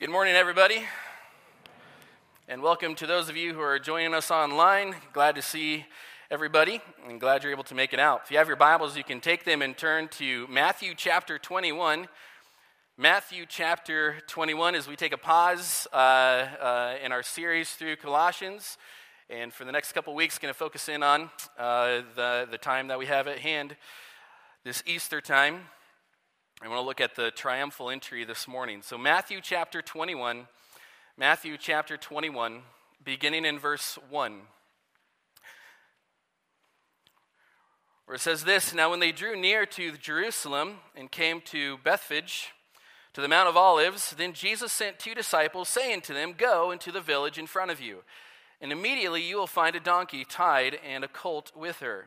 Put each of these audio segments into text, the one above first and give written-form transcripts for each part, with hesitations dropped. Good morning, everybody, and welcome to those of you who are joining us online. Glad to see everybody, and glad you're able to make it out. If you have your Bibles, you can take them and turn to Matthew chapter 21. Matthew chapter 21, as we take a pause in our series through Colossians, and for the next couple weeks, going to focus in on the time that we have at hand this Easter time. I want to look at the triumphal entry this morning. So Matthew chapter 21, beginning in verse 1, where it says this: Now when they drew near to Jerusalem and came to Bethphage, to the Mount of Olives, then Jesus sent two disciples, saying to them, Go into the village in front of you, and immediately you will find a donkey tied and a colt with her.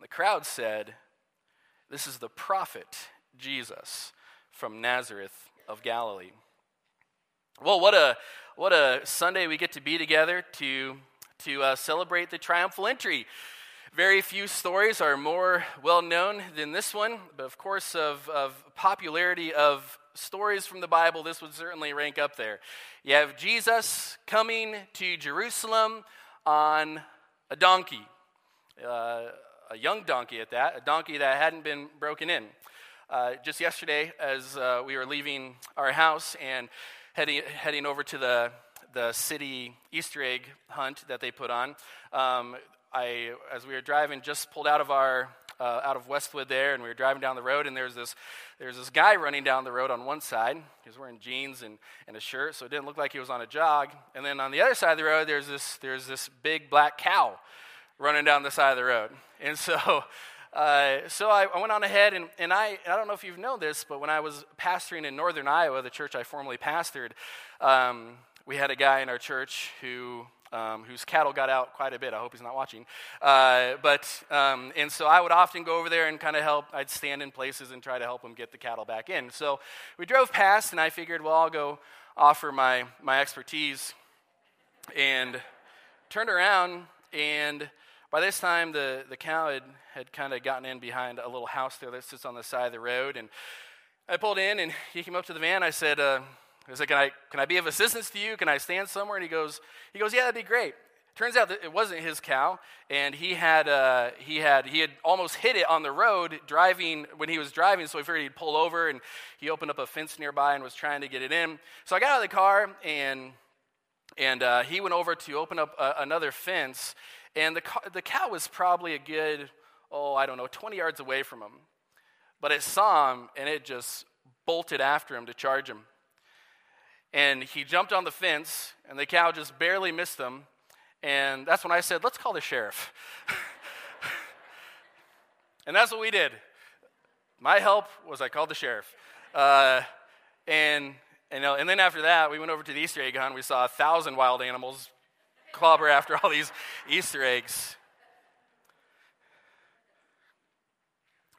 The crowd said, This is the prophet Jesus from Nazareth of Galilee. Well, what a Sunday we get to be together to celebrate the triumphal entry. Very few stories are more well known than this one, but of course of popularity of stories from the Bible, this would certainly rank up there. You have Jesus coming to Jerusalem on a donkey. A young donkey at that, a donkey that hadn't been broken in. Just yesterday, as we were leaving our house and heading over to the city Easter egg hunt that they put on, I, as we were driving, just pulled out of our out of Westwood there, and we were driving down the road, and there's this guy running down the road on one side. He was wearing jeans and a shirt, so it didn't look like he was on a jog. And then on the other side of the road, there's this big black cow running down the side of the road. And so I went on ahead, and I don't know if you've known this, but when I was pastoring in Northern Iowa, the church I formerly pastored, we had a guy in our church who whose cattle got out quite a bit. I hope he's not watching. And so I would often go over there and kind of help. I'd stand in places and try to help him get the cattle back in. So we drove past, and I figured, well, I'll go offer my expertise, and turned around. And by this time, the cow had kind of gotten in behind a little house there that sits on the side of the road. And I pulled in, and he came up to the van. I said, "Can I be of assistance to you? Can I stand somewhere?" And he goes, "Yeah, that'd be great." Turns out that it wasn't his cow, and he had almost hit it on the road when he was driving. So he figured he'd pull over, and he opened up a fence nearby and was trying to get it in. So I got out of the car and he went over to open up another fence, and the cow was probably a good, 20 yards away from him. But it saw him, and it just bolted after him to charge him. And he jumped on the fence, and the cow just barely missed him. And that's when I said, let's call the sheriff. And that's what we did. My help was I called the sheriff. And then after that, we went over to the Easter egg hunt. We saw 1,000 wild animals clobber after all these Easter eggs.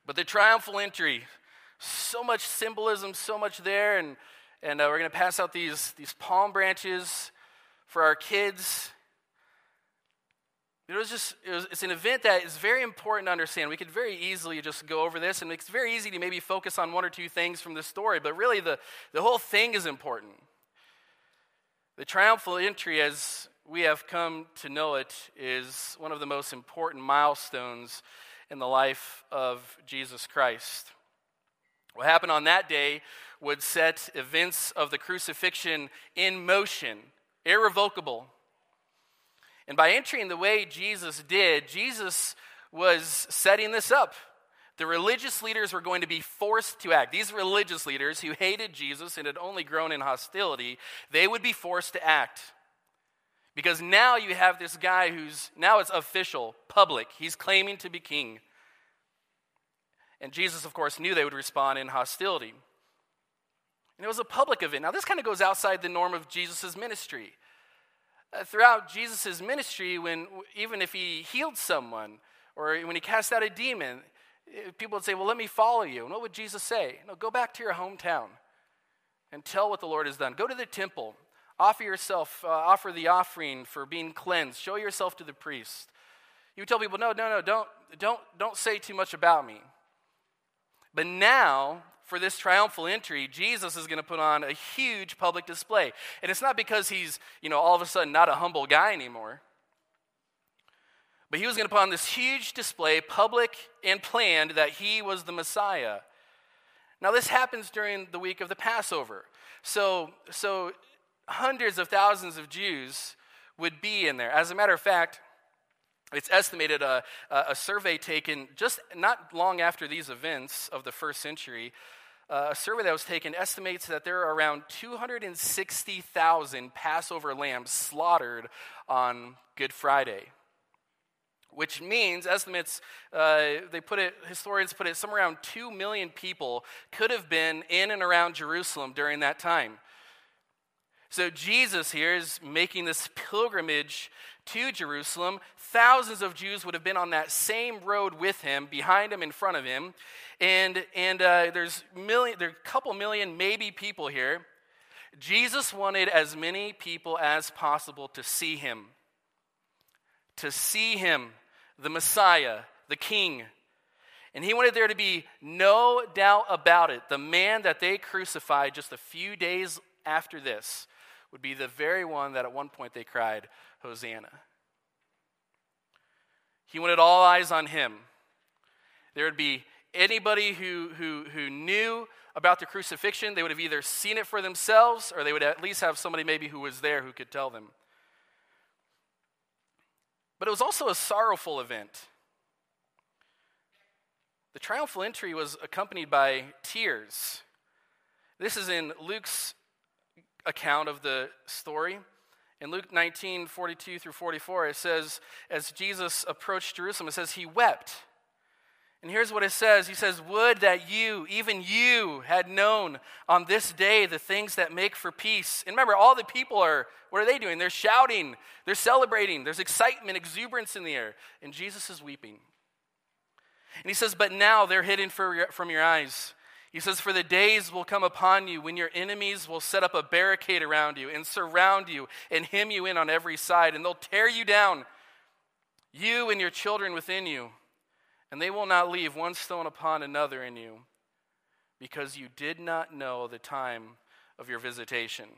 But the triumphal entry, so much symbolism, so much there. And we're going to pass out these palm branches for our kids. It's an event that is very important to understand. We could very easily just go over this, and it's very easy to maybe focus on one or two things from this story, but really the whole thing is important. The triumphal entry, as we have come to know it, is one of the most important milestones in the life of Jesus Christ. What happened on that day would set events of the crucifixion in motion irrevocable. And by entering the way Jesus did, Jesus was setting this up. The religious leaders were going to be forced to act. These religious leaders who hated Jesus and had only grown in hostility, they would be forced to act. Because now you have this guy who's, now it's official, public. He's claiming to be king. And Jesus, of course, knew they would respond in hostility. And it was a public event. Now, this kind of goes outside the norm of Jesus' ministry. Throughout Jesus' ministry, when even if he healed someone or when he cast out a demon, people would say, well, let me follow you. And what would Jesus say? No, go back to your hometown and tell what the Lord has done. Go to the temple. Offer yourself, offer the offering for being cleansed. Show yourself to the priest. You tell people, no, don't say too much about me. But now, for this triumphal entry, Jesus is going to put on a huge public display. And it's not because he's, all of a sudden not a humble guy anymore. But he was going to put on this huge display, public and planned, that he was the Messiah. Now, this happens during the week of the Passover. So hundreds of thousands of Jews would be in there. As a matter of fact, it's estimated a survey taken just not long after these events of the first century, a survey that was taken estimates that there are around 260,000 Passover lambs slaughtered on Good Friday, which means estimates, historians put it somewhere around 2 million people could have been in and around Jerusalem during that time. So Jesus here is making this pilgrimage to Jerusalem. Thousands of Jews would have been on that same road with him, behind him, in front of him. And there's a couple million maybe people here. Jesus wanted as many people as possible to see him. To see him, the Messiah, the King. And he wanted there to be no doubt about it. The man that they crucified just a few days after this would be the very one that at one point they cried, Hosanna. He wanted all eyes on him. There would be anybody who knew about the crucifixion, they would have either seen it for themselves or they would at least have somebody maybe who was there who could tell them. But it was also a sorrowful event. The triumphal entry was accompanied by tears. This is in Luke's account of the story. In Luke 19, 42 through 44, it says, as Jesus approached Jerusalem, it says he wept. And here's what it says. He says, would that you, even you, had known on this day the things that make for peace. And remember, all the people are, what are they doing? They're shouting. They're celebrating. There's excitement, exuberance in the air. And Jesus is weeping. And he says, but now they're hidden from your eyes. He says, for the days will come upon you when your enemies will set up a barricade around you and surround you and hem you in on every side, and they'll tear you down, you and your children within you, and they will not leave one stone upon another in you, because you did not know the time of your visitation.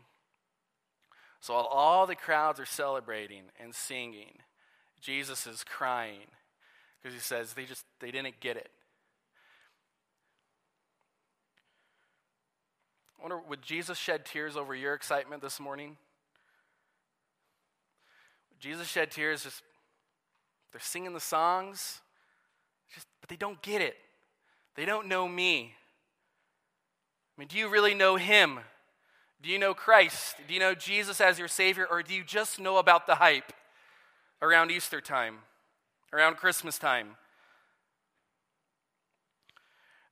So while all the crowds are celebrating and singing, Jesus is crying because he says they didn't get it. I wonder, would Jesus shed tears over your excitement this morning? Would Jesus shed tears? Just they're singing the songs, but they don't get it. They don't know me. I mean, do you really know him? Do you know Christ? Do you know Jesus as your Savior? Or do you just know about the hype around Easter time, around Christmas time?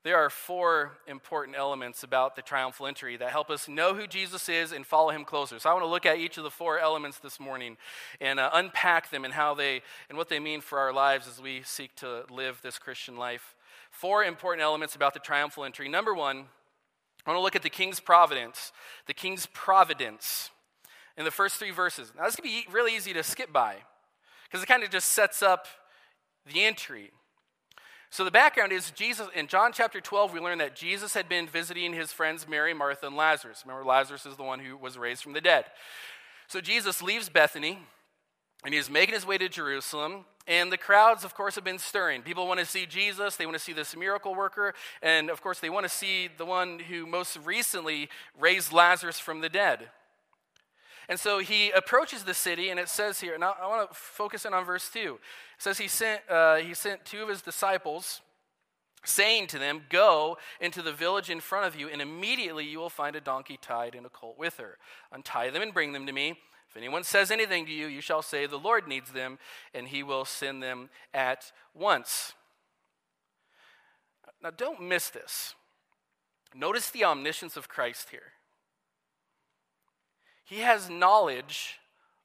There are four important elements about the triumphal entry that help us know who Jesus is and follow him closer. So I want to look at each of the four elements this morning and unpack them and how they and what they mean for our lives as we seek to live this Christian life. Four important elements about the triumphal entry. Number one, I want to look at the king's providence. The king's providence in the first three verses. Now this could be really easy to skip by because it kind of just sets up the entry. So the background is Jesus, in John chapter 12, we learn that Jesus had been visiting his friends Mary, Martha, and Lazarus. Remember, Lazarus is the one who was raised from the dead. So Jesus leaves Bethany, and he's making his way to Jerusalem, and the crowds, of course, have been stirring. People want to see Jesus, they want to see this miracle worker, and of course, they want to see the one who most recently raised Lazarus from the dead. And so he approaches the city, and it says here, and I want to focus in on verse 2. It says he sent two of his disciples, saying to them, "Go into the village in front of you, and immediately you will find a donkey tied and a colt with her. Untie them and bring them to me. If anyone says anything to you, you shall say, 'The Lord needs them,' and he will send them at once." Now don't miss this. Notice the omniscience of Christ here. He has knowledge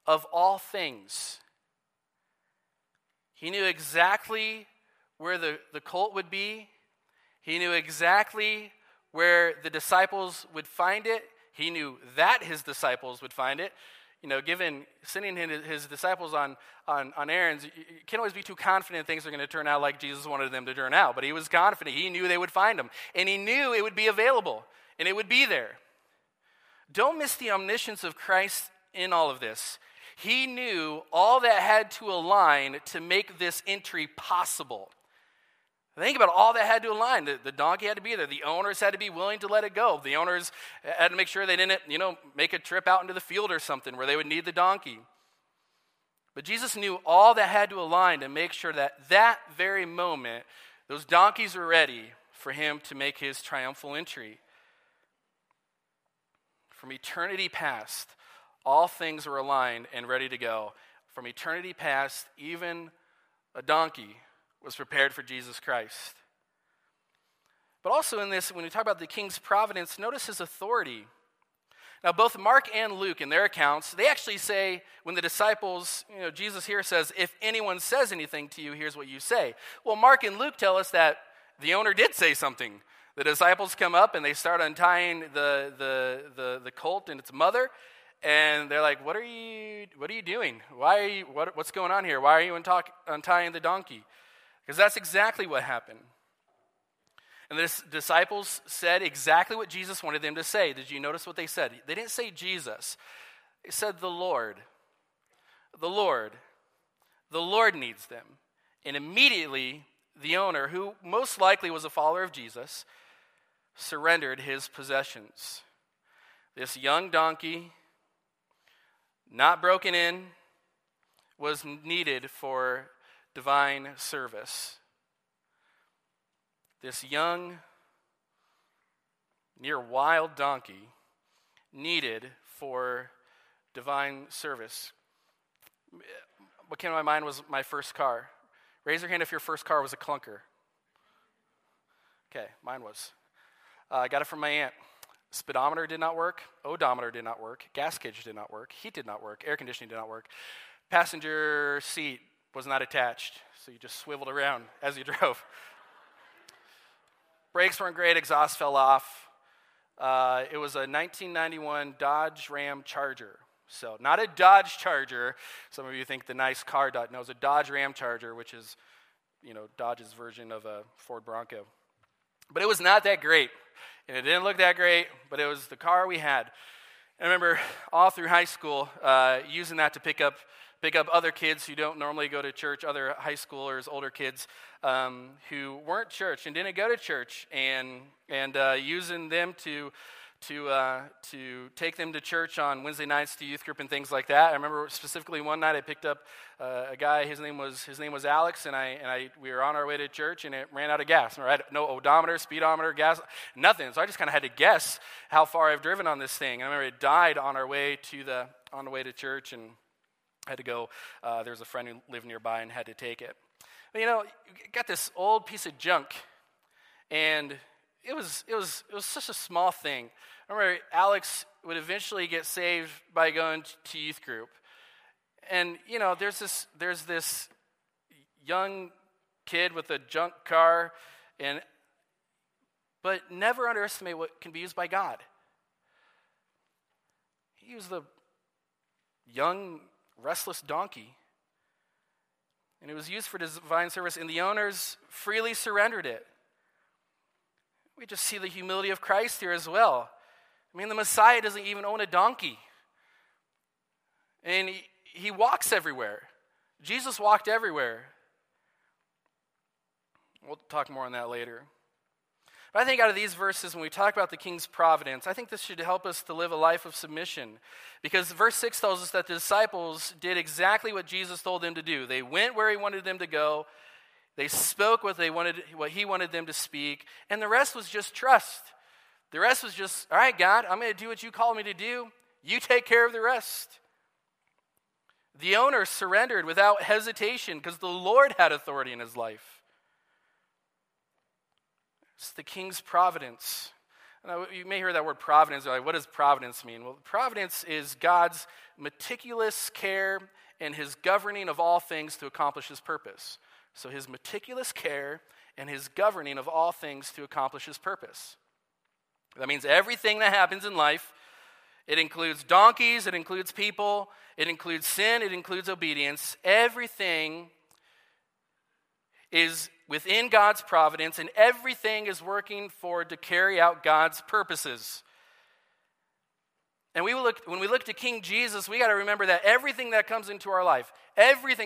of all things. He knew exactly where the colt would be. He knew exactly where the disciples would find it. He knew that his disciples would find it. You know, given sending his disciples on errands, you can't always be too confident things are going to turn out like Jesus wanted them to turn out. But he was confident. He knew they would find them. And he knew it would be available. And it would be there. Don't miss the omniscience of Christ in all of this. He knew all that had to align to make this entry possible. Think about all that had to align. The donkey had to be there. The owners had to be willing to let it go. The owners had to make sure they didn't, make a trip out into the field or something where they would need the donkey. But Jesus knew all that had to align to make sure that that very moment, those donkeys were ready for him to make his triumphal entry. From eternity past, all things were aligned and ready to go. From eternity past, even a donkey was prepared for Jesus Christ. But also in this, when we talk about the king's providence, notice his authority. Now, both Mark and Luke, in their accounts, they actually say, when the disciples, Jesus here says, "If anyone says anything to you, here's what you say." Well, Mark and Luke tell us that the owner did say something. The disciples come up and they start untying the colt and its mother, and they're like, "What are you doing? Why are you? What's going on here? Why are you untying the donkey?" Because that's exactly what happened. And the disciples said exactly what Jesus wanted them to say. Did you notice what they said? They didn't say Jesus. They said the Lord. The Lord. The Lord needs them. And immediately the owner, who most likely was a follower of Jesus, surrendered his possessions. This young donkey, not broken in, was needed for divine service. This young, near wild donkey needed for divine service. What came to my mind was my first car. Raise your hand if your first car was a clunker. Okay, mine was. I got it from my aunt. Speedometer did not work. Odometer did not work. Gas gauge did not work. Heat did not work. Air conditioning did not work. Passenger seat was not attached, so you just swiveled around as you drove. Brakes weren't great. Exhaust fell off. It was a 1991 Dodge Ram Charger. So not a Dodge Charger. Some of you think the nice car Dodge. No, it was a Dodge Ram Charger, which is, Dodge's version of a Ford Bronco. But it was not that great, and it didn't look that great, but it was the car we had. And I remember all through high school using that to pick up other kids who don't normally go to church, other high schoolers, older kids who weren't church and didn't go to church, and using them to take them to church on Wednesday nights to youth group and things like that. I remember specifically one night I picked up a guy. His name was Alex, and we were on our way to church, and it ran out of gas. I had no odometer, speedometer, gas, nothing. So I just kind of had to guess how far I've driven on this thing. And I remember it died on the way to church, and I had to go. There was a friend who lived nearby and had to take it. But, got this old piece of junk, and It was such a small thing. I remember Alex would eventually get saved by going to youth group, and there's this young kid with a junk car, but never underestimate what can be used by God. He used the young restless donkey, and it was used for divine service, and the owners freely surrendered it. We just see the humility of Christ here as well. The Messiah doesn't even own a donkey. And he walks everywhere. Jesus walked everywhere. We'll talk more on that later. But I think out of these verses, when we talk about the king's providence, I think this should help us to live a life of submission. Because verse 6 tells us that the disciples did exactly what Jesus told them to do. They went where he wanted them to go. They spoke what he wanted them to speak. And the rest was just trust. The rest was just, all right, God, I'm going to do what you call me to do. You take care of the rest. The owner surrendered without hesitation because the Lord had authority in his life. It's the king's providence. Now, you may hear that word providence. Like, what does providence mean? Well, providence is God's meticulous care and his governing of all things to accomplish his purpose. So his meticulous care and his governing of all things to accomplish his purpose. That means everything that happens in life. It includes donkeys, it includes people, it includes sin, it includes obedience. Everything is within God's providence, and everything is working forward to carry out God's purposes. And when we look to King Jesus, we got to remember that everything that comes into our life is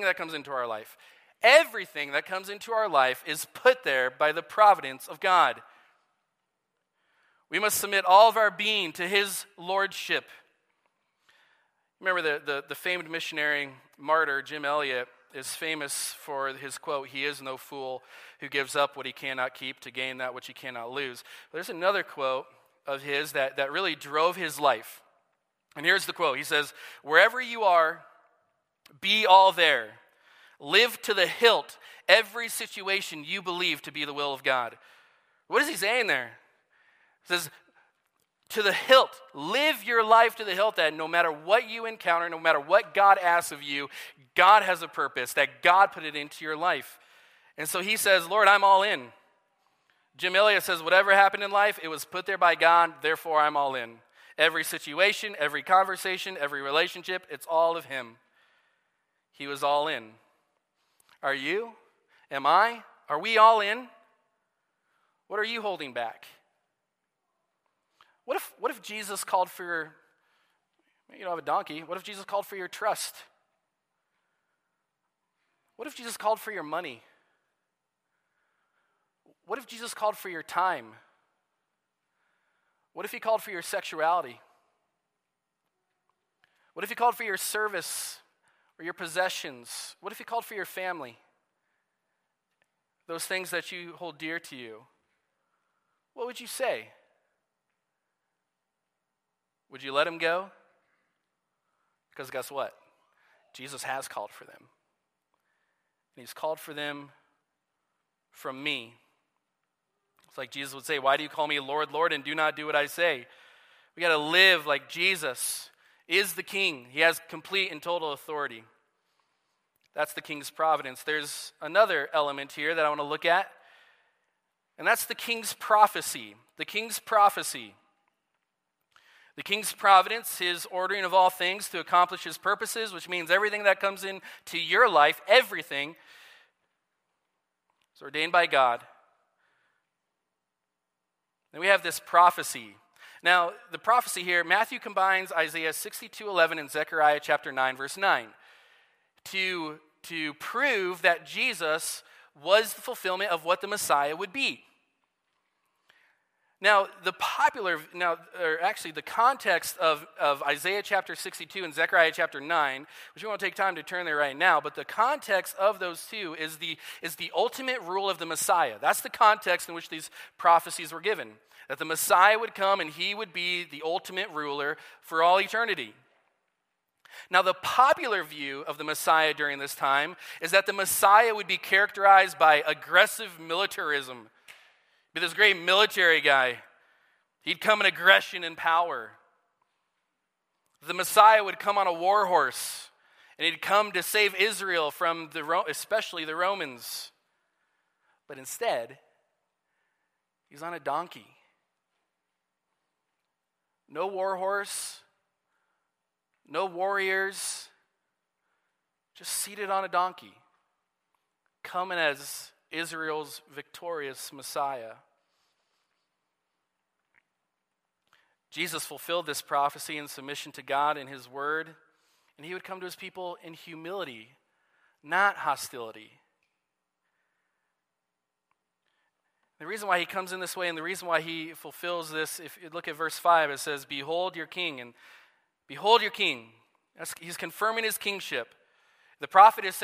put there by the providence of God. We must submit all of our being to his lordship. Remember the famed missionary martyr, Jim Elliot, is famous for his quote, "He is no fool who gives up what he cannot keep to gain that which he cannot lose." There's another quote of his that really drove his life. And here's the quote. He says, "Wherever you are, be all there. Live to the hilt every situation you believe to be the will of God." What is he saying there? It says, to the hilt, live your life to the hilt, that no matter what you encounter, no matter what God asks of you, God has a purpose, that God put it into your life. And so he says, Lord, I'm all in. Jim Elliot says, whatever happened in life, it was put there by God, therefore I'm all in. Every situation, every conversation, every relationship, it's all of him. He was all in. Are you? Am I? Are we all in? What are you holding back? What if Jesus called for your, you don't have a donkey, what if Jesus called for your trust? What if Jesus called for your money? What if Jesus called for your time? What if he called for your sexuality? What if he called for your service or your possessions? What if he called for your family? Those things that you hold dear to you. What would you say? Would you let him go? Because guess what? Jesus has called for them. And he's called for them from me. It's like Jesus would say, why do you call me Lord, Lord, and do not do what I say? We got to live like Jesus is the king. He has complete and total authority. That's the king's providence. There's another element here that I want to look at, and that's the king's prophecy. The king's prophecy. The king's providence, his ordering of all things to accomplish his purposes, which means everything that comes into your life, everything, is ordained by God. Then we have this prophecy. Now, the prophecy here, Matthew combines Isaiah 62:11 and Zechariah chapter 9, verse 9, to prove that Jesus was the fulfillment of what the Messiah would be. Now, the context of Isaiah chapter 62 and Zechariah chapter 9, which we won't take time to turn there right now, but the context of those two is the ultimate rule of the Messiah. That's the context in which these prophecies were given, that the Messiah would come and he would be the ultimate ruler for all eternity. Now, the popular view of the Messiah during this time is that the Messiah would be characterized by aggressive militarism. Be this great military guy. He'd come in aggression and power. The Messiah would come on a war horse, and he'd come to save Israel from especially the Romans. But instead, he's on a donkey. No war horse, no warriors, just seated on a donkey, coming as Israel's victorious Messiah. Jesus fulfilled this prophecy in submission to God and his word, and he would come to his people in humility, not hostility. The reason why he comes in this way and the reason why he fulfills this, if you look at verse 5, it says, "Behold your king," and "behold your king." He's confirming his kingship. The prophet is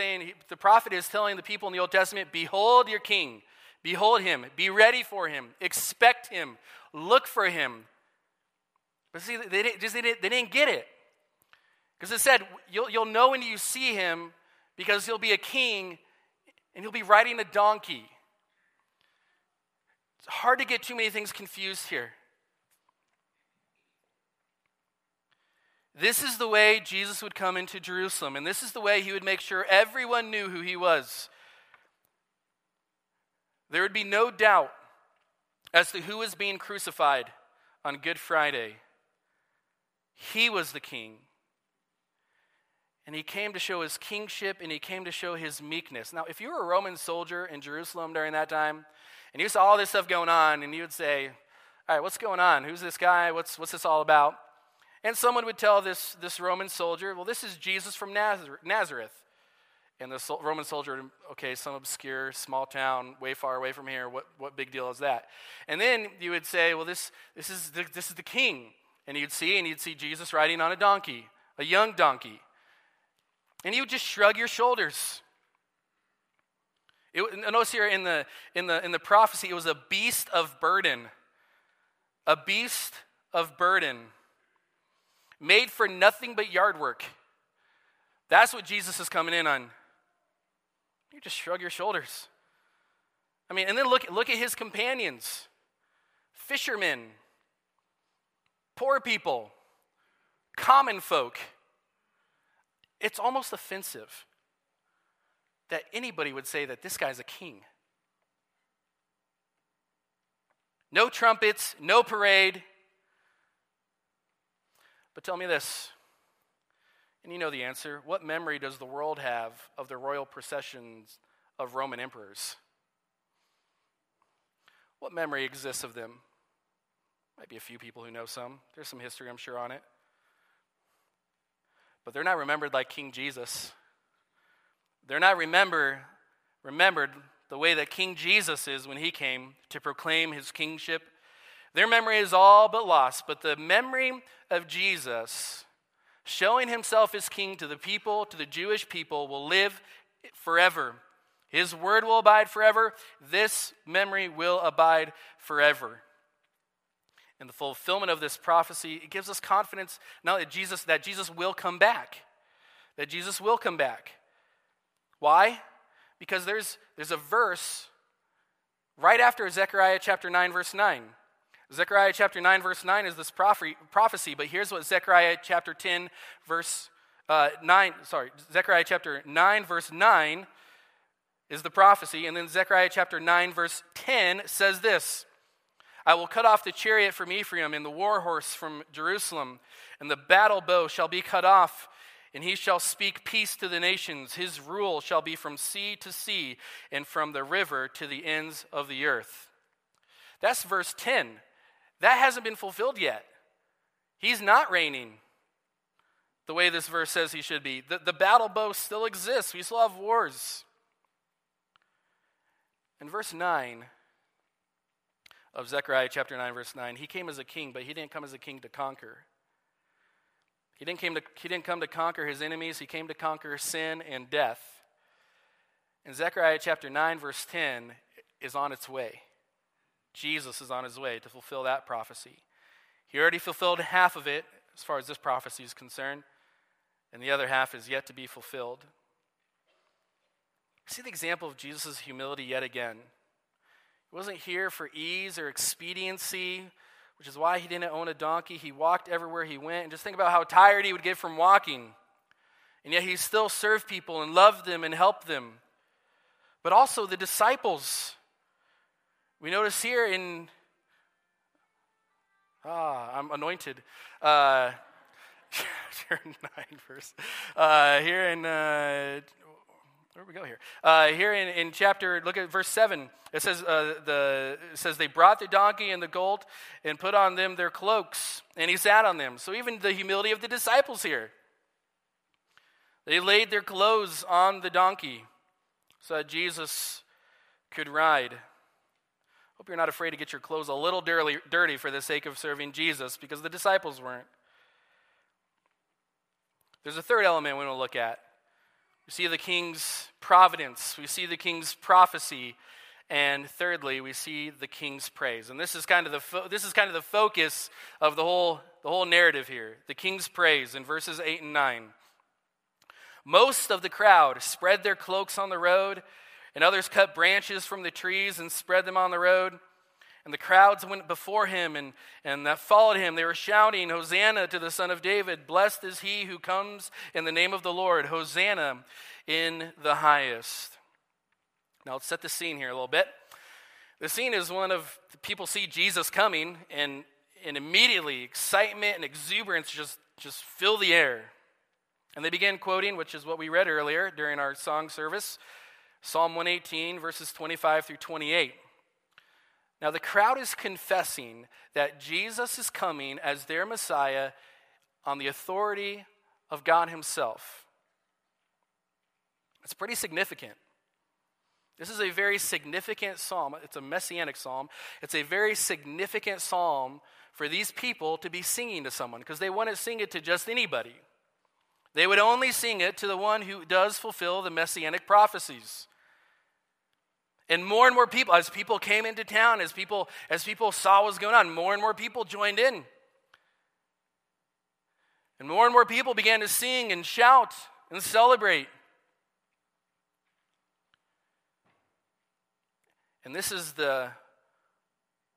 telling the people in the Old Testament, "Behold your king. Behold him. Be ready for him. Expect him. Look for him." But see, they didn't get it. Because it said, you'll know when you see him, because he'll be a king and he'll be riding a donkey. It's hard to get too many things confused here. This is the way Jesus would come into Jerusalem, and this is the way he would make sure everyone knew who he was. There would be no doubt as to who was being crucified on Good Friday. He was the king. And he came to show his kingship, and he came to show his meekness. Now, if you were a Roman soldier in Jerusalem during that time, and you saw all this stuff going on, and you would say, "All right, what's going on? Who's this guy? What's this all about?" And someone would tell this Roman soldier, "Well, this is Jesus from Nazareth. And the Roman soldier, "Okay, some obscure, small town, way far away from here. What big deal is that?" And then you would say, "Well, this is the king." And you'd see Jesus riding on a donkey, a young donkey. And you would just shrug your shoulders. Notice here in the prophecy, it was a beast of burden. A beast of burden. Made for nothing but yard work. That's what Jesus is coming in on. You just shrug your shoulders. I mean, and then look at his companions. Fishermen. Poor people. Common folk. It's almost offensive that anybody would say that this guy's a king. No trumpets, no parade. But tell me this, and you know the answer. What memory does the world have of the royal processions of Roman emperors? What memory exists of them? Might be a few people who know some. There's some history, I'm sure, on it. But they're not remembered like King Jesus. They're not remembered the way that King Jesus is when he came to proclaim his kingship. Their memory is all but lost, but the memory of Jesus showing himself as king to the people, to the Jewish people, will live forever. His word will abide forever. This memory will abide forever. And the fulfillment of this prophecy, it gives us confidence now that Jesus will come back. That Jesus will come back. Why? Because there's a verse right after Zechariah chapter 9, verse 9. Zechariah chapter 9, verse 9 is this prophecy, but here's what Zechariah chapter 10, verse 9, sorry, Zechariah chapter 9, verse 9 is the prophecy, and then Zechariah chapter 9, verse 10 says this: "I will cut off the chariot from Ephraim and the war horse from Jerusalem, and the battle bow shall be cut off, and he shall speak peace to the nations. His rule shall be from sea to sea, and from the river to the ends of the earth." That's verse 10. That hasn't been fulfilled yet. He's not reigning the way this verse says he should be. The battle bow still exists. We still have wars. In verse 9... of Zechariah chapter 9, verse 9, he came as a king, but he didn't come as a king to conquer. He didn't come to conquer his enemies. He came to conquer sin and death. And Zechariah chapter 9, verse 10 is on its way. Jesus is on his way to fulfill that prophecy. He already fulfilled half of it, as far as this prophecy is concerned, and the other half is yet to be fulfilled. See the example of Jesus' humility yet again. He wasn't here for ease or expediency, which is why he didn't own a donkey. He walked everywhere he went. And just think about how tired he would get from walking. And yet he still served people and loved them and helped them. But also the disciples. We notice here in... I'm anointed. Chapter 9, verse... Where do we go here? Here in chapter, look at verse 7. It says, "They brought the donkey and the colt and put on them their cloaks, and he sat on them." So even the humility of the disciples here. They laid their clothes on the donkey so that Jesus could ride. Hope you're not afraid to get your clothes a little dirty for the sake of serving Jesus, because the disciples weren't. There's a third element we want to look at. We see the king's providence. We see the king's prophecy. And thirdly, we see the king's praise. And this is kind of the focus of the whole narrative here. The king's praise in verses 8 and 9. Most of the crowd spread their cloaks on the road, and others cut branches from the trees and spread them on the road. And the crowds went before him and that followed him. They were shouting, "Hosanna to the Son of David. Blessed is he who comes in the name of the Lord. Hosanna in the highest." Now, let's set the scene here a little bit. The scene is one of the people see Jesus coming, and immediately excitement and exuberance just fill the air. And they begin quoting, which is what we read earlier during our song service, Psalm 118, verses 25 through 28. Now, the crowd is confessing that Jesus is coming as their Messiah on the authority of God himself. It's pretty significant. This is a very significant psalm. It's a messianic psalm. It's a very significant psalm for these people to be singing to someone, because they wouldn't sing it to just anybody. They would only sing it to the one who does fulfill the messianic prophecies. And more people, as people came into town, as people saw what was going on, more and more people joined in. And more people began to sing and shout and celebrate. And this is the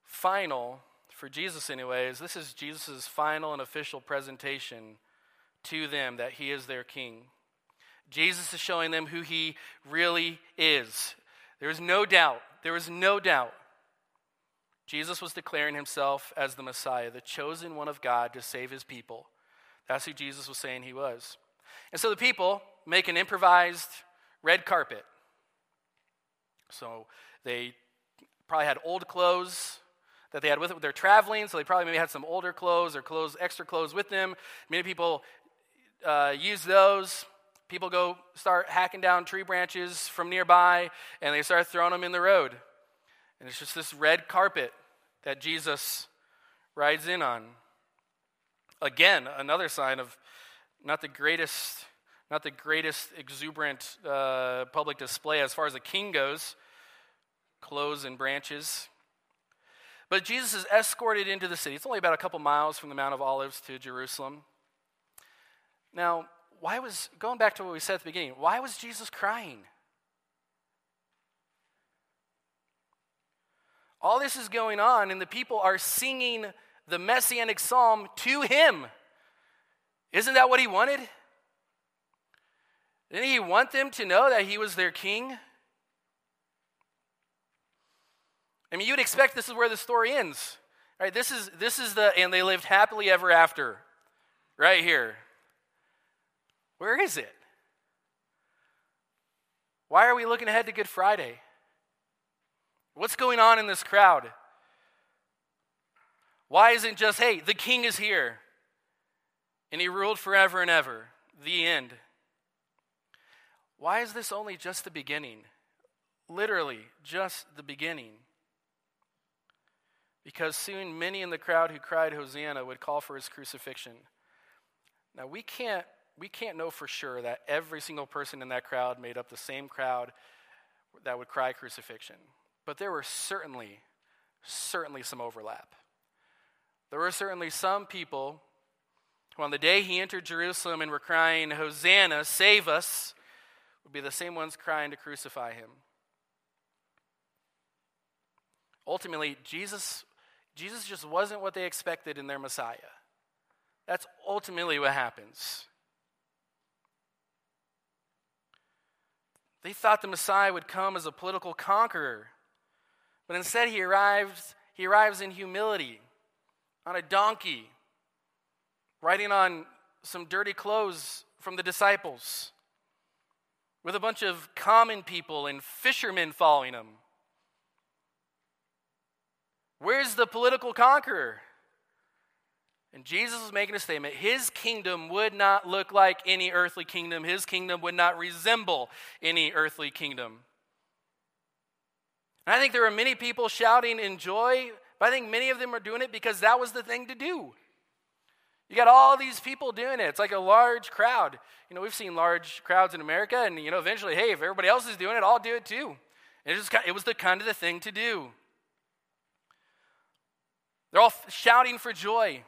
final, for Jesus anyways, this is Jesus' final and official presentation to them that he is their king. Jesus is showing them who he really is. There is no doubt. There is no doubt. Jesus was declaring himself as the Messiah, the chosen one of God to save his people. That's who Jesus was saying he was. And so the people make an improvised red carpet. So they probably had old clothes that they had with it. They're traveling, so they probably maybe had some older clothes or extra clothes with them. Many people use those. People go start hacking down tree branches from nearby, and they start throwing them in the road. And it's just this red carpet that Jesus rides in on. Again, another sign of not the greatest exuberant public display as far as a king goes. Clothes and branches. But Jesus is escorted into the city. It's only about a couple miles from the Mount of Olives to Jerusalem. Now, going back to what we said at the beginning, why was Jesus crying? All this is going on, and the people are singing the messianic psalm to him. Isn't that what he wanted? Didn't he want them to know that he was their king? I mean, you'd expect this is where the story ends, right? This is the, and they lived happily ever after, right here. Where is it? Why are we looking ahead to Good Friday? What's going on in this crowd? Why isn't just, hey, the king is here, and he ruled forever and ever, the end? Why is this only just the beginning? Literally, just the beginning. Because soon many in the crowd who cried Hosanna would call for his crucifixion. Now, we can't know for sure that every single person in that crowd made up the same crowd that would cry crucifixion. But there were certainly some overlap. There were certainly some people who on the day he entered Jerusalem and were crying, "Hosanna, save us," would be the same ones crying to crucify him. Ultimately, Jesus just wasn't what they expected in their Messiah. That's ultimately what happens. They thought the Messiah would come as a political conqueror, but instead he arrives in humility, on a donkey, riding on some dirty clothes from the disciples, with a bunch of common people and fishermen following him. Where's the political conqueror? And Jesus was making a statement. His kingdom would not look like any earthly kingdom. His kingdom would not resemble any earthly kingdom. And I think there are many people shouting in joy, but I think many of them are doing it because that was the thing to do. You got all these people doing it. It's like a large crowd. You know, we've seen large crowds in America, and, you know, eventually, hey, if everybody else is doing it, I'll do it too. And it was the kind of the thing to do. They're all shouting for joy.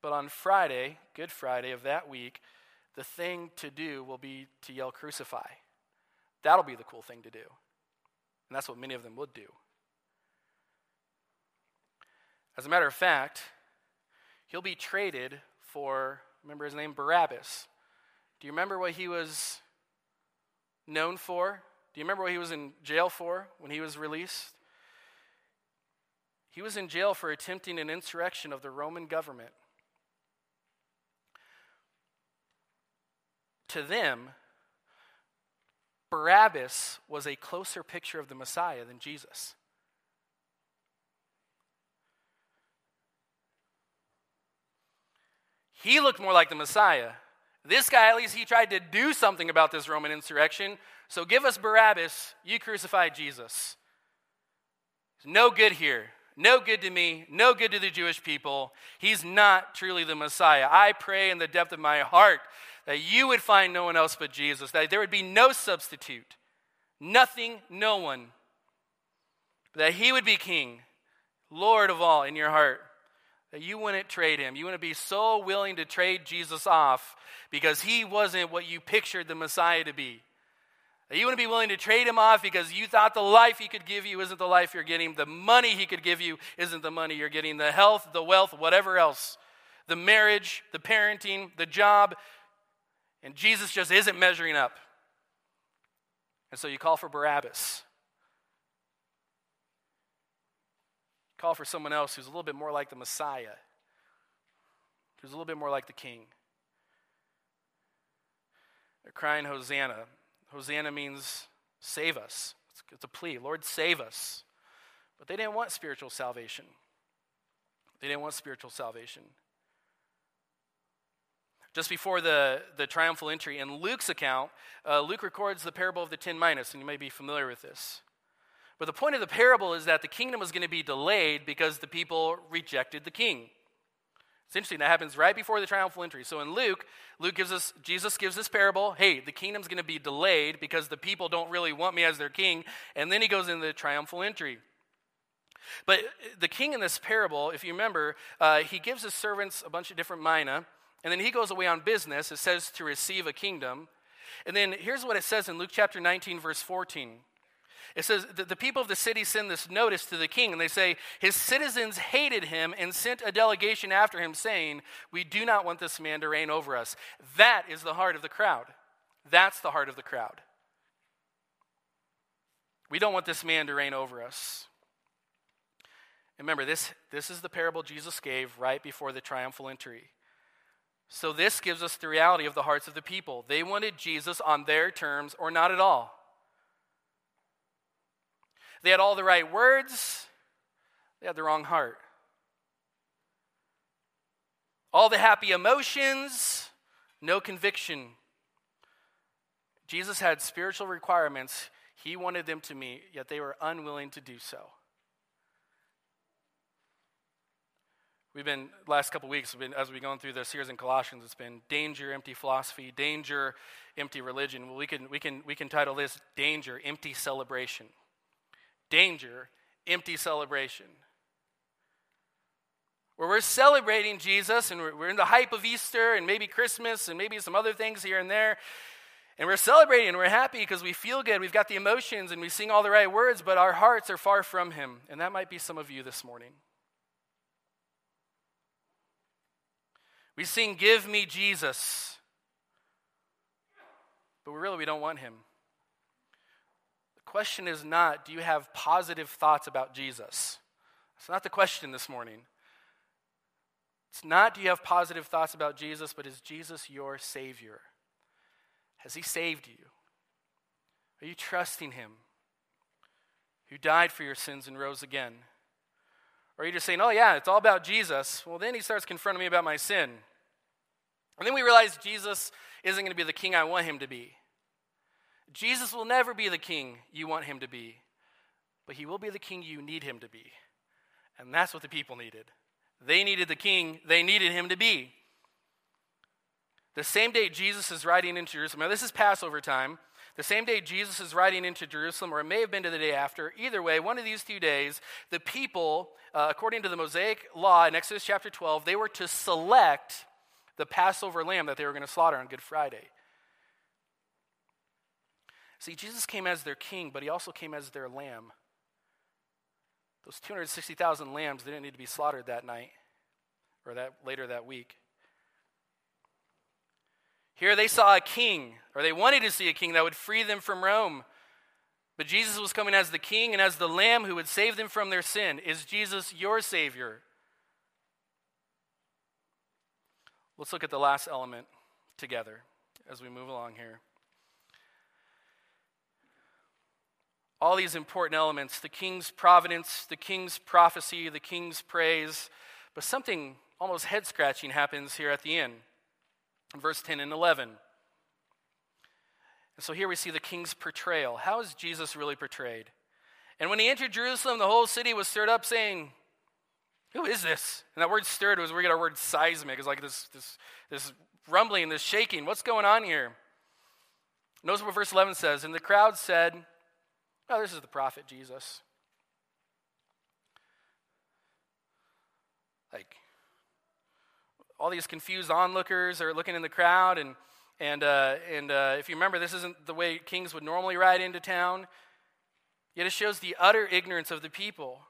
But on Friday, Good Friday of that week, the thing to do will be to yell, "Crucify." That'll be the cool thing to do. And that's what many of them would do. As a matter of fact, he'll be traded for, remember his name, Barabbas. Do you remember what he was known for? Do you remember what he was in jail for when he was released? He was in jail for attempting an insurrection of the Roman government. To them, Barabbas was a closer picture of the Messiah than Jesus. He looked more like the Messiah. This guy, at least he tried to do something about this Roman insurrection. So give us Barabbas, you crucify Jesus. There's no good here. No good to me. No good to the Jewish people. He's not truly the Messiah. I pray in the depth of my heart that you would find no one else but Jesus, that there would be no substitute, nothing, no one, that he would be king, Lord of all in your heart, that you wouldn't trade him. You wouldn't be so willing to trade Jesus off because he wasn't what you pictured the Messiah to be. That you wouldn't be willing to trade him off because you thought the life he could give you isn't the life you're getting, the money he could give you isn't the money you're getting, the health, the wealth, whatever else, the marriage, the parenting, the job. And Jesus just isn't measuring up. And so you call for Barabbas. Call for someone else who's a little bit more like the Messiah, who's a little bit more like the king. They're crying Hosanna. Hosanna means save us. It's a plea. Lord, save us. But they didn't want spiritual salvation. They didn't want spiritual salvation. Just before the triumphal entry, in Luke's account, Luke records the parable of the 10 minas, and you may be familiar with this. But the point of the parable is that the kingdom was going to be delayed because the people rejected the king. It's interesting, that happens right before the triumphal entry. So in Luke gives us, Jesus gives this parable, hey, the kingdom's going to be delayed because the people don't really want me as their king, and then he goes into the triumphal entry. But the king in this parable, if you remember, he gives his servants a bunch of different mina, and then he goes away on business, it says, to receive a kingdom. And then here's what it says in Luke chapter 19, verse 14. It says, the people of the city send this notice to the king, and they say, his citizens hated him and sent a delegation after him, saying, we do not want this man to reign over us. That is the heart of the crowd. That's the heart of the crowd. We don't want this man to reign over us. And remember, this is the parable Jesus gave right before the triumphal entry. So this gives us the reality of the hearts of the people. They wanted Jesus on their terms or not at all. They had all the right words. They had the wrong heart. All the happy emotions, no conviction. Jesus had spiritual requirements he wanted them to meet, yet they were unwilling to do so. We've been, last couple weeks, as we've been going through this series in Colossians, it's been danger, empty philosophy, danger, empty religion. Well, we can title this danger, empty celebration. Danger, empty celebration. Where we're celebrating Jesus, and we're in the hype of Easter, and maybe Christmas, and maybe some other things here and there. And we're celebrating, and we're happy because we feel good. We've got the emotions, and we sing all the right words, but our hearts are far from him. And that might be some of you this morning. We sing, give me Jesus. But we don't want him. The question is not, do you have positive thoughts about Jesus? That's not the question this morning. It's not, do you have positive thoughts about Jesus, but is Jesus your Savior? Has he saved you? Are you trusting him, who died for your sins and rose again? Or are you just saying, oh yeah, it's all about Jesus? Well, then he starts confronting me about my sin. And then we realize Jesus isn't going to be the king I want him to be. Jesus will never be the king you want him to be, but he will be the king you need him to be. And that's what the people needed. They needed the king they needed him to be. The same day Jesus is riding into Jerusalem, now this is Passover time, the same day Jesus is riding into Jerusalem, or it may have been to the day after, either way, one of these 2 days, the people, according to the Mosaic law in Exodus chapter 12, they were to select the Passover lamb that they were going to slaughter on Good Friday. See, Jesus came as their king, but he also came as their lamb. Those 260,000 lambs, they didn't need to be slaughtered that night or that later that week. Here they saw a king, or they wanted to see a king that would free them from Rome. But Jesus was coming as the king and as the lamb who would save them from their sin. Is Jesus your Savior? Let's look at the last element together as we move along here. All these important elements, the king's providence, the king's prophecy, the king's praise. But something almost head-scratching happens here at the end, in verse 10 and 11. And so here we see the king's portrayal. How is Jesus really portrayed? And when he entered Jerusalem, the whole city was stirred up, saying, "Who is this?" And that word stirred was where we get our word seismic. It's like this rumbling, this shaking. What's going on here? Notice what verse 11 says. And the crowd said, "Oh, this is the prophet Jesus." Like, all these confused onlookers are looking in the crowd, and if you remember, this isn't the way kings would normally ride into town. Yet it shows the utter ignorance of the people.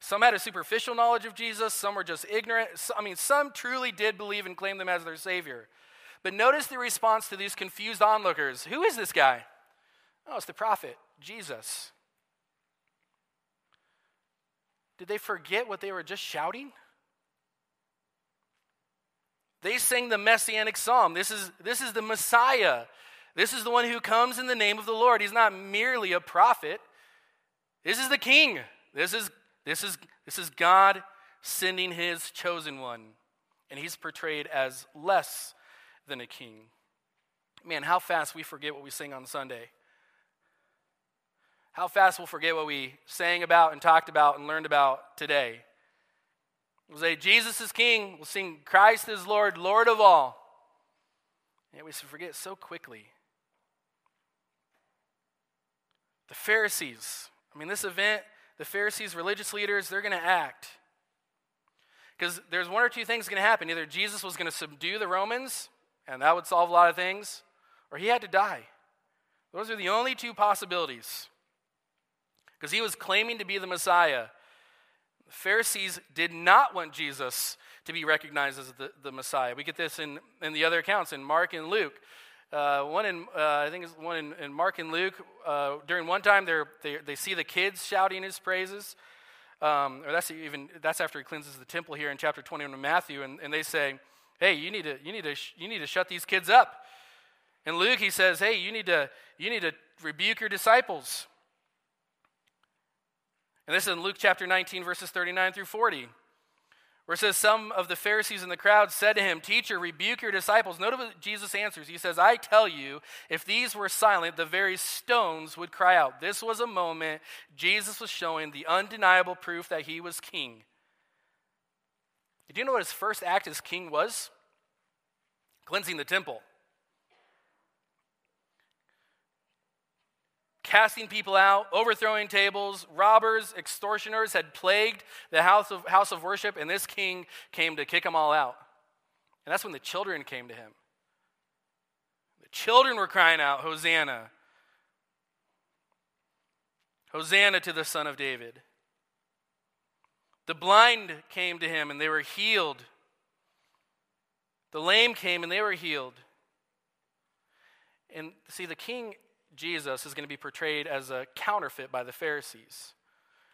Some had a superficial knowledge of Jesus. Some were just ignorant. Some truly did believe and claim them as their Savior. But notice the response to these confused onlookers. Who is this guy? Oh, it's the prophet Jesus. Did they forget what they were just shouting? They sang the messianic psalm. This is the Messiah. This is the one who comes in the name of the Lord. He's not merely a prophet. This is the king. This is God sending his chosen one. And he's portrayed as less than a king. Man, how fast we forget what we sing on Sunday. How fast we'll forget what we sang about and talked about and learned about today. We'll say, Jesus is king. We'll sing, Christ is Lord, Lord of all. And we forget so quickly. The Pharisees. This event, the Pharisees, religious leaders, they're going to act. Because there's one or two things going to happen. Either Jesus was going to subdue the Romans, and that would solve a lot of things, or he had to die. Those are the only two possibilities. Because he was claiming to be the Messiah. The Pharisees did not want Jesus to be recognized as the Messiah. We get this in the other accounts, in Mark and Luke. I think it's one in Mark and Luke. During one time, they see the kids shouting his praises. That's after he cleanses the temple here in chapter 21 of Matthew, and they say, "Hey, you need to shut these kids up." In Luke, he says, "Hey, you need to rebuke your disciples." And this is in Luke chapter 19, verses 39 through 40, where it says, some of the Pharisees in the crowd said to him, "Teacher, rebuke your disciples." Notice what Jesus answers. He says, "I tell you, if these were silent, the very stones would cry out." This was a moment Jesus was showing the undeniable proof that he was king. Do you know what his first act as king was? Cleansing the temple. Casting people out, overthrowing tables, robbers, extortioners had plagued the house of worship, and this king came to kick them all out. And that's when the children came to him. The children were crying out, "Hosanna! Hosanna to the Son of David." The blind came to him, and they were healed. The lame came, and they were healed. And see, the king Jesus is going to be portrayed as a counterfeit by the Pharisees.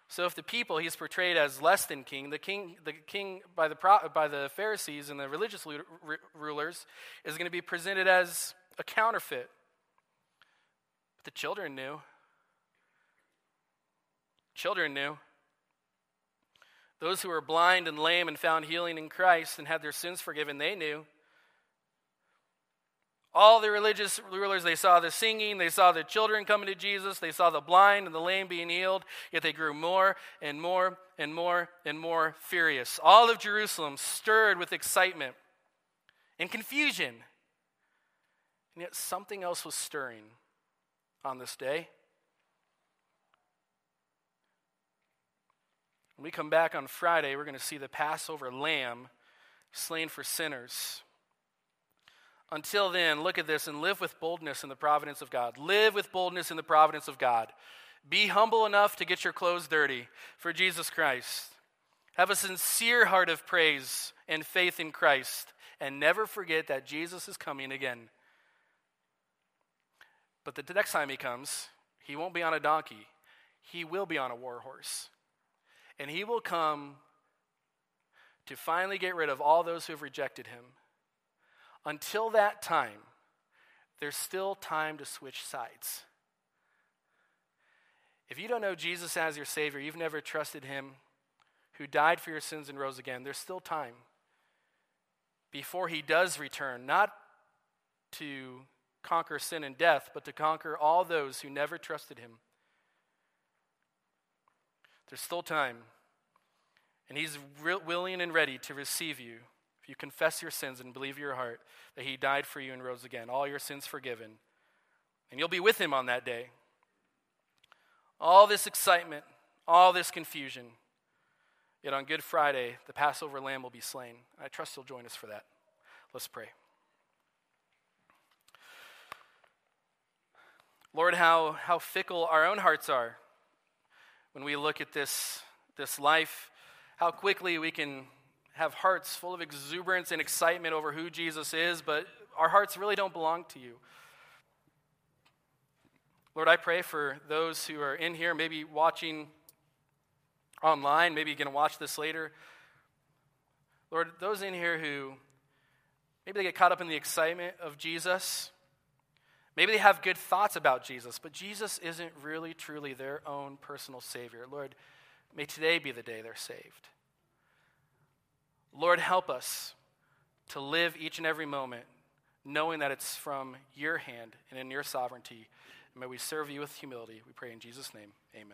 So if the people, he's portrayed as less than king, the king by the Pharisees and the religious rulers is going to be presented as a counterfeit. But the children knew. Children knew. Those who were blind and lame and found healing in Christ and had their sins forgiven, they knew. All the religious rulers, they saw the singing, they saw the children coming to Jesus, they saw the blind and the lame being healed, yet they grew more and more and more and more furious. All of Jerusalem stirred with excitement and confusion. And yet something else was stirring on this day. When we come back on Friday, we're going to see the Passover lamb slain for sinners. Until then, look at this and live with boldness in the providence of God. Live with boldness in the providence of God. Be humble enough to get your clothes dirty for Jesus Christ. Have a sincere heart of praise and faith in Christ. And never forget that Jesus is coming again. But the next time he comes, he won't be on a donkey. He will be on a war horse. And he will come to finally get rid of all those who have rejected him. Until that time, there's still time to switch sides. If you don't know Jesus as your Savior, you've never trusted him who died for your sins and rose again, there's still time before he does return, not to conquer sin and death, but to conquer all those who never trusted him. There's still time, and he's willing and ready to receive you. You confess your sins and believe in your heart that he died for you and rose again. All your sins forgiven. And you'll be with him on that day. All this excitement, all this confusion. Yet on Good Friday, the Passover lamb will be slain. I trust you'll join us for that. Let's pray. Lord, how fickle our own hearts are when we look at this life. How quickly we can have hearts full of exuberance and excitement over who Jesus is, but our hearts really don't belong to you. Lord, I pray for those who are in here, maybe watching online, maybe going to watch this later. Lord, those in here who maybe they get caught up in the excitement of Jesus, maybe they have good thoughts about Jesus, but Jesus isn't really truly their own personal Savior. Lord, may today be the day they're saved. Lord, help us to live each and every moment knowing that it's from your hand and in your sovereignty. And may we serve you with humility. We pray in Jesus' name, amen.